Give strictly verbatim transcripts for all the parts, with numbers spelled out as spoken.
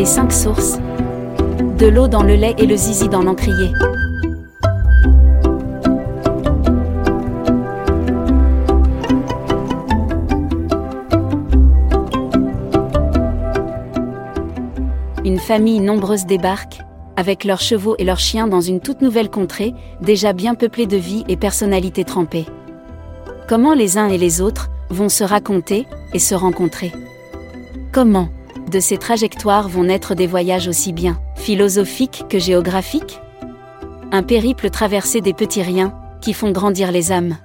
Les cinq sources. De l'eau dans le lait et le zizi dans l'encrier. Une famille nombreuse débarque, avec leurs chevaux et leurs chiens dans une toute nouvelle contrée, déjà bien peuplée de vie et personnalités trempées. Comment les uns et les autres vont se raconter et se rencontrer ? Comment, de ces trajectoires vont naître des voyages aussi bien philosophiques que géographiques ? Un périple traversé des petits riens, qui font grandir les âmes.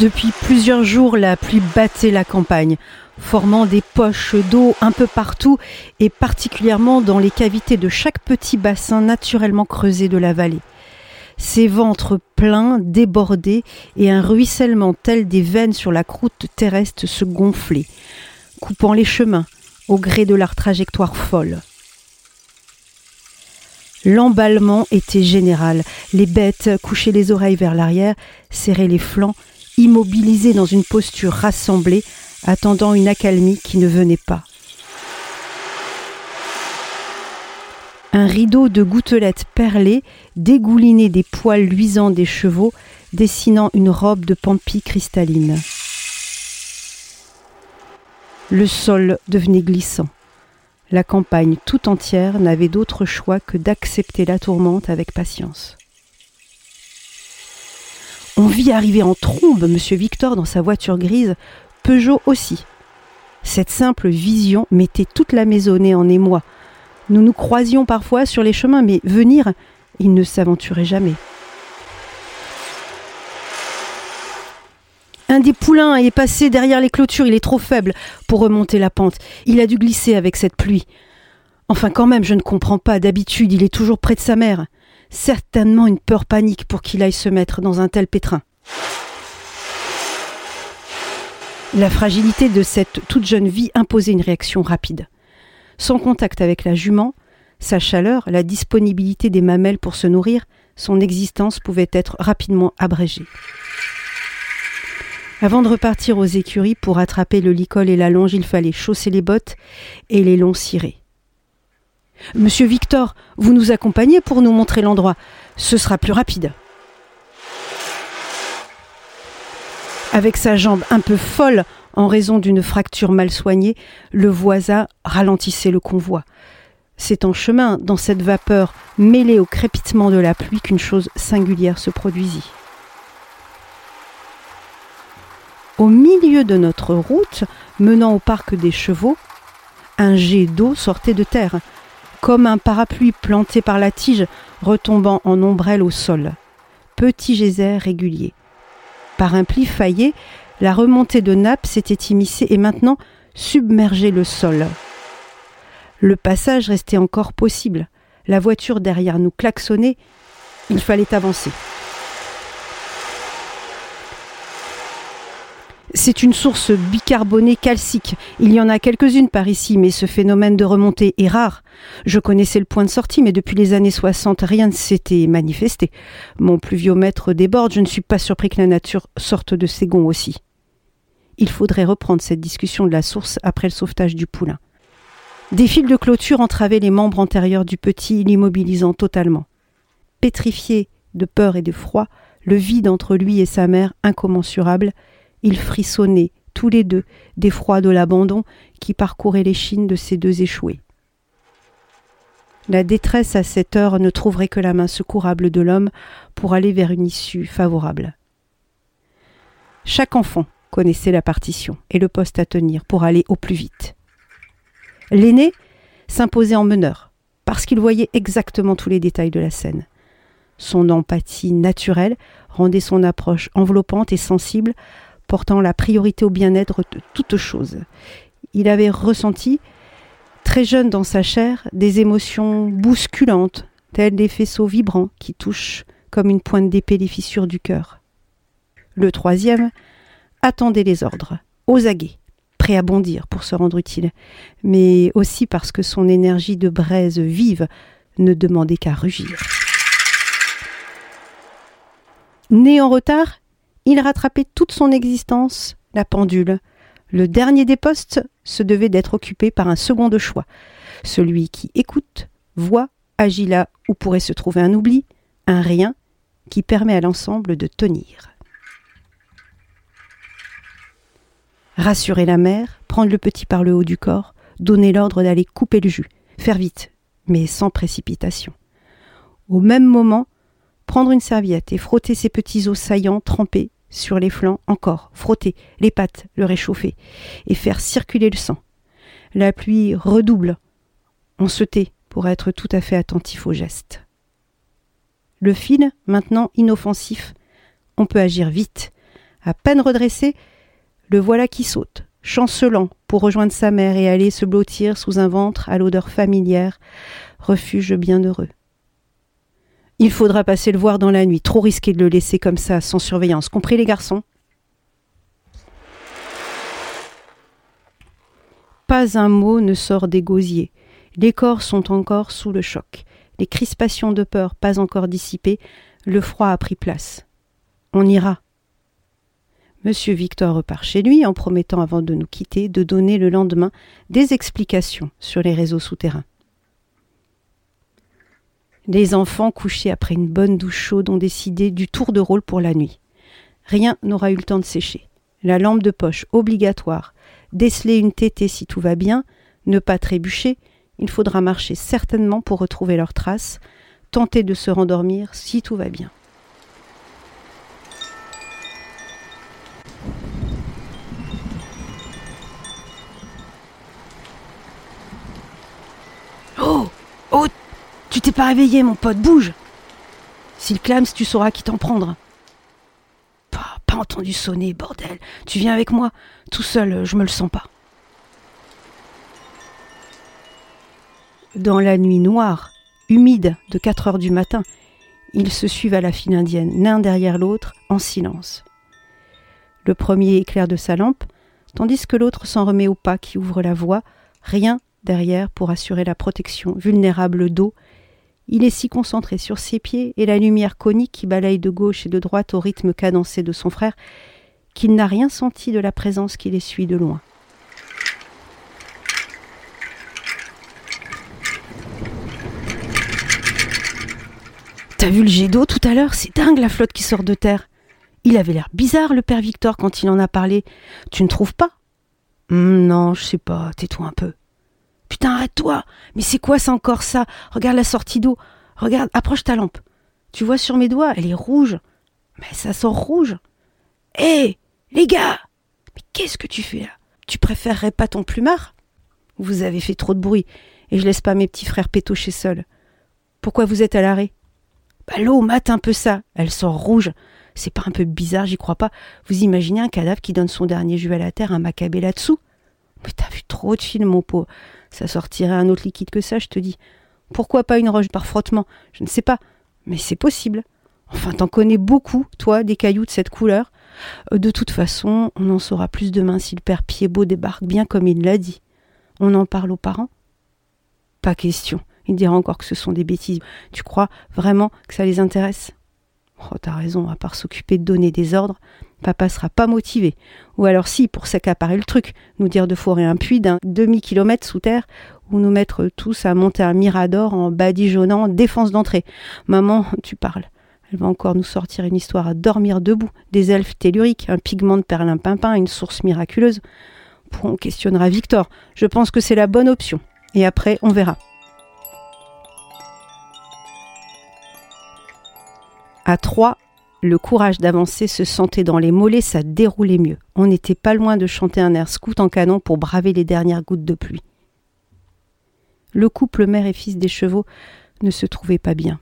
Depuis plusieurs jours, la pluie battait la campagne, formant des poches d'eau un peu partout et particulièrement dans les cavités de chaque petit bassin naturellement creusé de la vallée. Ces ventres pleins, débordés et un ruissellement tel des veines sur la croûte terrestre se gonflaient, coupant les chemins au gré de leur trajectoire folle. L'emballement était général. Les bêtes couchaient les oreilles vers l'arrière, serraient les flancs, immobilisés dans une posture rassemblée, attendant une accalmie qui ne venait pas. Un rideau de gouttelettes perlées dégoulinait des poils luisants des chevaux, dessinant une robe de pampis cristalline. Le sol devenait glissant. La campagne tout entière n'avait d'autre choix que d'accepter la tourmente avec patience. On vit arriver en trombe Monsieur Victor dans sa voiture grise, Peugeot aussi. Cette simple vision mettait toute la maisonnée en émoi. Nous nous croisions parfois sur les chemins, mais venir, il ne s'aventurait jamais. Un des poulains est passé derrière les clôtures, il est trop faible pour remonter la pente. Il a dû glisser avec cette pluie. Enfin quand même, je ne comprends pas, d'habitude il est toujours près de sa mère. Certainement une peur panique pour qu'il aille se mettre dans un tel pétrin. La fragilité de cette toute jeune vie imposait une réaction rapide. Son contact avec la jument, sa chaleur, la disponibilité des mamelles pour se nourrir, son existence pouvait être rapidement abrégée. Avant de repartir aux écuries pour attraper le licol et la longe, il fallait chausser les bottes et les longs cirés. « Monsieur Victor, vous nous accompagnez pour nous montrer l'endroit. Ce sera plus rapide. » Avec sa jambe un peu folle, en raison d'une fracture mal soignée, le voisin ralentissait le convoi. C'est en chemin, dans cette vapeur mêlée au crépitement de la pluie, qu'une chose singulière se produisit. Au milieu de notre route, menant au parc des chevaux, un jet d'eau sortait de terre, comme un parapluie planté par la tige, retombant en ombrelle au sol. Petit geyser régulier. Par un pli faillé, la remontée de nappe s'était immiscée et maintenant submergeait le sol. Le passage restait encore possible. La voiture derrière nous klaxonnait. Il fallait avancer. C'est une source bicarbonée calcique. Il y en a quelques-unes par ici, mais ce phénomène de remontée est rare. Je connaissais le point de sortie, mais depuis les années soixante, rien ne s'était manifesté. Mon pluviomètre déborde, je ne suis pas surpris que la nature sorte de ses gonds aussi. Il faudrait reprendre cette discussion de la source après le sauvetage du poulain. Des fils de clôture entravaient les membres antérieurs du petit, l'immobilisant totalement. Pétrifié de peur et de froid, le vide entre lui et sa mère incommensurable, ils frissonnaient, tous les deux, d'effroi de l'abandon qui parcourait l'échine de ces deux échoués. La détresse à cette heure ne trouverait que la main secourable de l'homme pour aller vers une issue favorable. Chaque enfant connaissait la partition et le poste à tenir pour aller au plus vite. L'aîné s'imposait en meneur, parce qu'il voyait exactement tous les détails de la scène. Son empathie naturelle rendait son approche enveloppante et sensible, portant la priorité au bien-être de toute chose. Il avait ressenti très jeune dans sa chair, des émotions bousculantes, telles des faisceaux vibrants qui touchent comme une pointe d'épée les fissures du cœur. Le troisième attendait les ordres, aux aguets, prêt à bondir pour se rendre utile, mais aussi parce que son énergie de braise vive ne demandait qu'à rugir. Né en retard, il rattrapait toute son existence, la pendule. Le dernier des postes se devait d'être occupé par un second de choix, celui qui écoute, voit, agit là où pourrait se trouver un oubli, un rien qui permet à l'ensemble de tenir. Rassurer la mère, prendre le petit par le haut du corps, donner l'ordre d'aller couper le jus, faire vite, mais sans précipitation. Au même moment, prendre une serviette et frotter ses petits os saillants trempés sur les flancs, encore, frotter les pattes, le réchauffer et faire circuler le sang. La pluie redouble. On se tait pour être tout à fait attentif aux gestes. Le fil, maintenant inoffensif, on peut agir vite. À peine redressé, le voilà qui saute, chancelant, pour rejoindre sa mère et aller se blottir sous un ventre à l'odeur familière, refuge bienheureux. Il faudra passer le voir dans la nuit, trop risqué de le laisser comme ça, sans surveillance, compris les garçons. Pas un mot ne sort des gosiers. Les corps sont encore sous le choc, les crispations de peur pas encore dissipées, le froid a pris place. On ira. Monsieur Victor repart chez lui en promettant avant de nous quitter de donner le lendemain des explications sur les réseaux souterrains. Les enfants, couchés après une bonne douche chaude, ont décidé du tour de rôle pour la nuit. Rien n'aura eu le temps de sécher. La lampe de poche, obligatoire. Déceler une tétée si tout va bien, ne pas trébucher. Il faudra marcher certainement pour retrouver leurs traces. Tenter de se rendormir si tout va bien. Oh ! Oh ! Tu t'es pas réveillé, mon pote, bouge! S'il clame, tu sauras qui t'en prendre. Pas, pas entendu sonner, bordel. Tu viens avec moi. Tout seul, je me le sens pas. Dans la nuit noire, humide, de quatre heures du matin, ils se suivent à la file indienne, l'un derrière l'autre, en silence. Le premier éclaire de sa lampe, tandis que l'autre s'en remet au pas qui ouvre la voie, rien derrière pour assurer la protection, vulnérable dos. Il est si concentré sur ses pieds et la lumière conique qui balaye de gauche et de droite au rythme cadencé de son frère qu'il n'a rien senti de la présence qui les suit de loin. T'as vu le jet d'eau tout à l'heure ? C'est dingue la flotte qui sort de terre. Il avait l'air bizarre le père Victor quand il en a parlé. Tu ne trouves pas ? Mmh, non, je sais pas, tais-toi un peu. Putain, arrête-toi! Mais c'est quoi ça encore, ça? Regarde la sortie d'eau. Regarde, approche ta lampe. Tu vois sur mes doigts, elle est rouge. Mais ça sort rouge. Hé, hey, les gars! Mais qu'est-ce que tu fais là? Tu préférerais pas ton plumard? Vous avez fait trop de bruit et je laisse pas mes petits frères pétocher seuls. Pourquoi vous êtes à l'arrêt? Bah, l'eau mate un peu ça. Elle sort rouge. C'est pas un peu bizarre, j'y crois pas. Vous imaginez un cadavre qui donne son dernier jus à la terre, un macabé là-dessous? Mais t'as vu trop de films, mon pauvre. Ça sortirait un autre liquide que ça, je te dis. Pourquoi pas une roche par frottement? Je ne sais pas, mais c'est possible. Enfin, t'en connais beaucoup, toi, des cailloux de cette couleur. De toute façon, on en saura plus demain si le père Piedbeau débarque bien comme il l'a dit. On en parle aux parents? Pas question. Il dira encore que ce sont des bêtises. Tu crois vraiment que ça les intéresse? Oh, t'as raison, à part s'occuper de donner des ordres, papa sera pas motivé. Ou alors si, pour s'accaparer le truc, nous dire de forer un puits d'un demi-kilomètre sous terre, ou nous mettre tous à monter un mirador en badigeonnant défense d'entrée. Maman, tu parles. Elle va encore nous sortir une histoire à dormir debout, des elfes telluriques, un pigment de perlimpinpin, une source miraculeuse. On questionnera Victor. Je pense que c'est la bonne option. Et après, on verra. À trois, le courage d'avancer se sentait dans les mollets, ça déroulait mieux. On n'était pas loin de chanter un air scout en canon pour braver les dernières gouttes de pluie. Le couple mère et fils des chevaux ne se trouvait pas bien.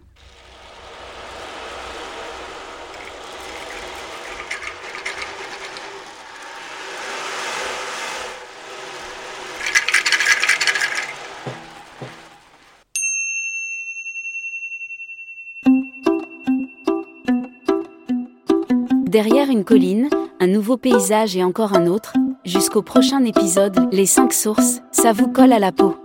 Derrière une colline, un nouveau paysage et encore un autre, jusqu'au prochain épisode, les cinq sources, ça vous colle à la peau.